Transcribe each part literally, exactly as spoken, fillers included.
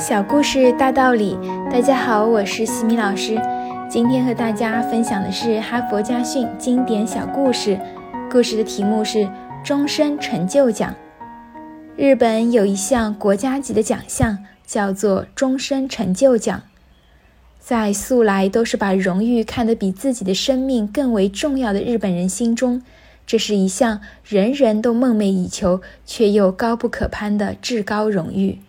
小故事大道理，大家好，我是西米老师。今天和大家分享的是哈佛家训经典小故事，故事的题目是终身成就奖。日本有一项国家级的奖项叫做终身成就奖。在素来都是把荣誉看得比自己的生命更为重要的日本人心中，这是一项人人都梦寐以求却又高不可攀的至高荣誉。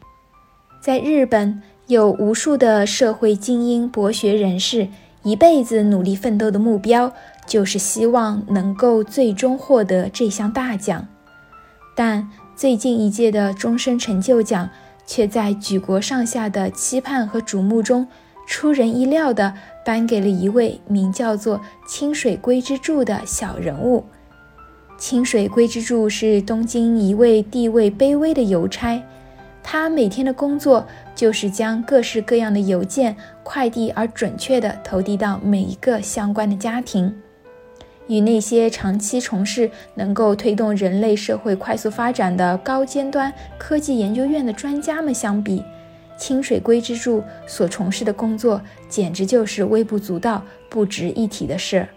在日本，有无数的社会精英博学人士，一辈子努力奋斗的目标就是希望能够最终获得这项大奖。但最近一届的终身成就奖却在举国上下的期盼和瞩目中，出人意料地颁给了一位名叫做清水圭之助的小人物。清水圭之助是东京一位地位卑微的邮差，他每天的工作就是将各式各样的邮件快递而准确地投递到每一个相关的家庭。与那些长期从事能够推动人类社会快速发展的高尖端科技研究院的专家们相比，清水圭之助所从事的工作简直就是微不足道、不值一提的事。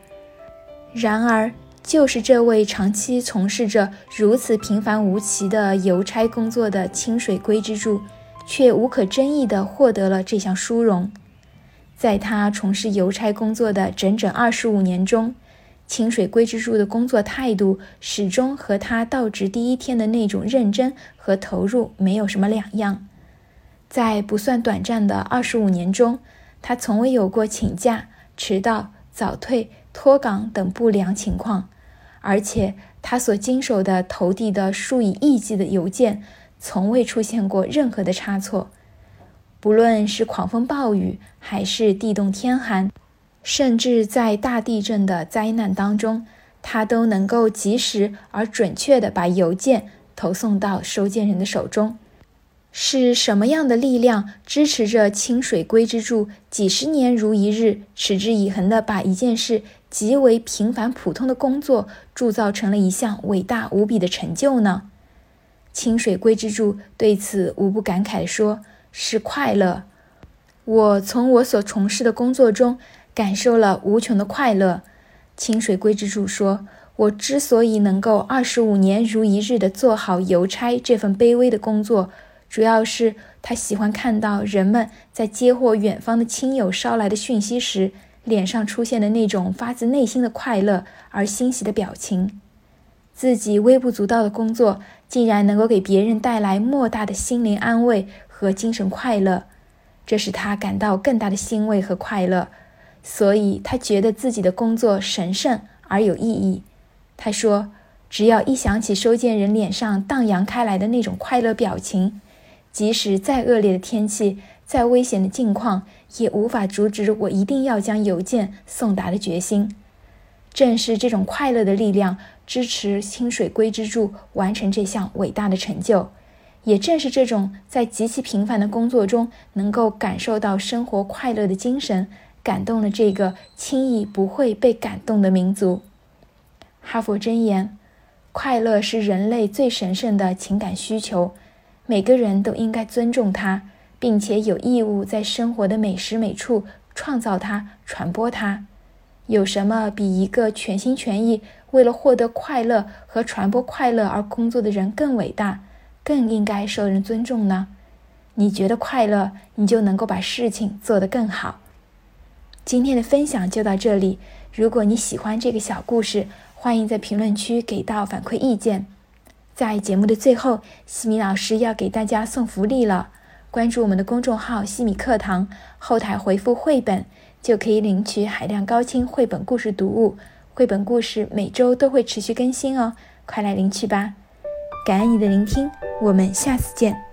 然而，就是这位长期从事着如此平凡无奇的邮差工作的清水圭之助，却无可争议地获得了这项殊荣。在他从事邮差工作的整整二十五年中，清水圭之助的工作态度始终和他到职第一天的那种认真和投入没有什么两样。在不算短暂的二十五年中，他从未有过请假、迟到、早退、脱岗等不良情况，而且他所经手的投递的数以亿计的邮件从未出现过任何的差错。不论是狂风暴雨还是地动天寒，甚至在大地震的灾难当中，他都能够及时而准确地把邮件投送到收件人的手中。是什么样的力量支持着清水圭之助几十年如一日持之以恒地把一件事极为平凡普通的工作铸造成了一项伟大无比的成就呢？清水圭之助对此无不感慨地说，是快乐。我从我所从事的工作中感受了无穷的快乐。清水圭之助说，我之所以能够二十五年如一日地做好邮差这份卑微的工作，主要是他喜欢看到人们在接获远方的亲友捎来的讯息时，脸上出现的那种发自内心的快乐而欣喜的表情。自己微不足道的工作竟然能够给别人带来莫大的心灵安慰和精神快乐，这使他感到更大的欣慰和快乐，所以他觉得自己的工作神圣而有意义。他说，只要一想起收件人脸上荡漾开来的那种快乐表情，即使再恶劣的天气，再危险的境况，也无法阻止我一定要将邮件送达的决心。正是这种快乐的力量支持清水圭之助完成这项伟大的成就，也正是这种在极其平凡的工作中能够感受到生活快乐的精神，感动了这个轻易不会被感动的民族。哈佛箴言：快乐是人类最神圣的情感需求，每个人都应该尊重它，并且有义务在生活的每时每处创造它、传播它。有什么比一个全心全意为了获得快乐和传播快乐而工作的人更伟大，更应该受人尊重呢？你觉得快乐，你就能够把事情做得更好。今天的分享就到这里，如果你喜欢这个小故事，欢迎在评论区给到反馈意见。在节目的最后，西米老师要给大家送福利了，关注我们的公众号西米课堂，后台回复绘本就可以领取海量高清绘本故事读物，绘本故事每周都会持续更新哦，快来领取吧。感恩你的聆听，我们下次见。